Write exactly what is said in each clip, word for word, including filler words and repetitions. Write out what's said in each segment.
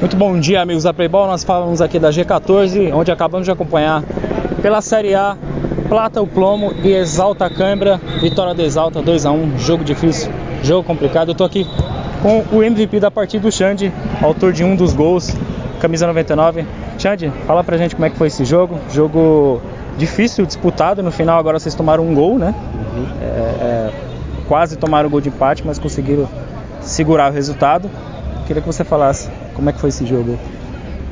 Muito bom dia, amigos da Playball. Nós falamos aqui da G quatorze, onde acabamos de acompanhar pela Série A, Plata o Plomo e Exalta a Cãibra. Vitória do Exalta, dois a um, jogo difícil, jogo complicado. Eu tô aqui com o M V P da partida, do Xande, autor de um dos gols, camisa noventa e nove. Xande, fala pra gente como é que foi esse jogo. Jogo difícil, disputado. No final agora vocês tomaram um gol, né? Uhum. É, é, quase tomaram o gol de empate, mas conseguiram segurar o resultado. Queria que você falasse como é que foi esse jogo.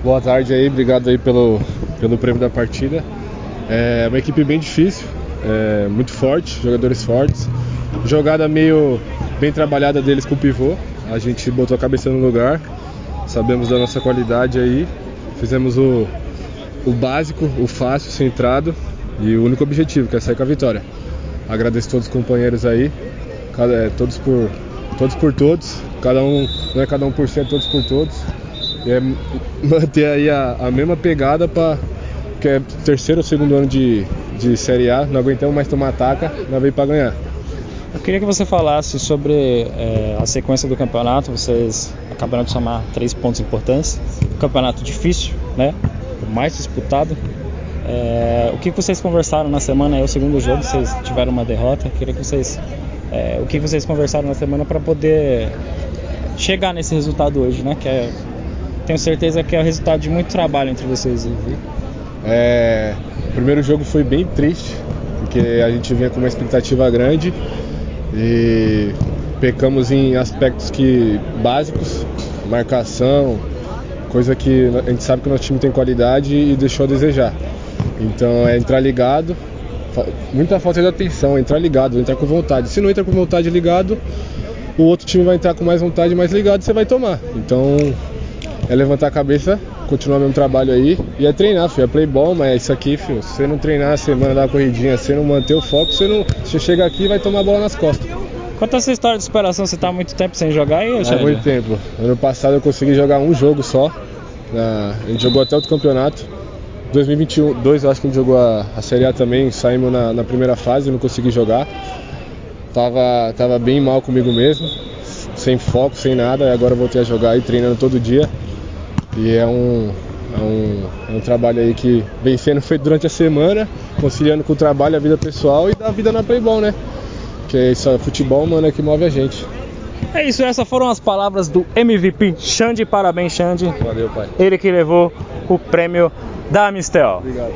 Boa tarde aí, obrigado aí pelo, pelo prêmio da partida. É uma equipe bem difícil, é, muito forte, jogadores fortes. Jogada meio bem trabalhada deles com o pivô. A gente botou a cabeça no lugar, sabemos da nossa qualidade aí, fizemos o, o básico, o fácil, centrado e o único objetivo, que é sair com a vitória. Agradeço todos os companheiros aí, cada, é, todos, por, todos por todos, cada um, não é cada um por cento, todos por todos. E é manter aí a, a mesma pegada, pra, que é terceiro ou segundo ano de, de Série A, não aguentamos mais tomar ataca, não veio para ganhar. Eu queria que você falasse sobre é, a sequência do campeonato. Vocês acabaram de somar três pontos importantes. Um campeonato difícil, né? O mais disputado. É, o que vocês conversaram na semana? É o segundo jogo, vocês tiveram uma derrota. Eu queria que vocês, é, o que vocês conversaram na semana para poder chegar nesse resultado hoje, né? Que é, tenho certeza que é o resultado de muito trabalho entre vocês. É, o primeiro jogo foi bem triste, porque a gente vinha com uma expectativa grande. E pecamos em aspectos que, básicos, marcação, coisa que a gente sabe que o nosso time tem qualidade e deixou a desejar. Então é entrar ligado, muita falta de atenção, entrar ligado, entrar com vontade. Se não entrar com vontade ligado, o outro time vai entrar com mais vontade, mais ligado, e você vai tomar. Então é levantar a cabeça, continuar o mesmo trabalho aí e é treinar, filho. É Playball, mas é isso aqui, filho. Se você não treinar a semana, dar uma corridinha, se você não manter o foco, você não. Você chega aqui e vai tomar a bola nas costas. Quanto a essa história de superação, você tá há muito tempo sem jogar aí? Há muito tempo. Ano passado eu consegui jogar um jogo só. Na... A gente jogou até outro campeonato. dois mil e vinte e um, dois, eu acho que a gente jogou a, a Série A também, saímos na, na primeira fase, não consegui jogar. Tava, tava bem mal comigo mesmo, sem foco, sem nada, e agora voltei a jogar aí treinando todo dia. E é um, é, um, é um trabalho aí que vem sendo feito durante a semana, conciliando com o trabalho, a vida pessoal e da vida na Playball, né? Que é isso, futebol, mano, é que move a gente. É isso, essas foram as palavras do M V P Xande. Parabéns, Xande. Valeu, pai. Ele que levou o prêmio da Amstel. Obrigado.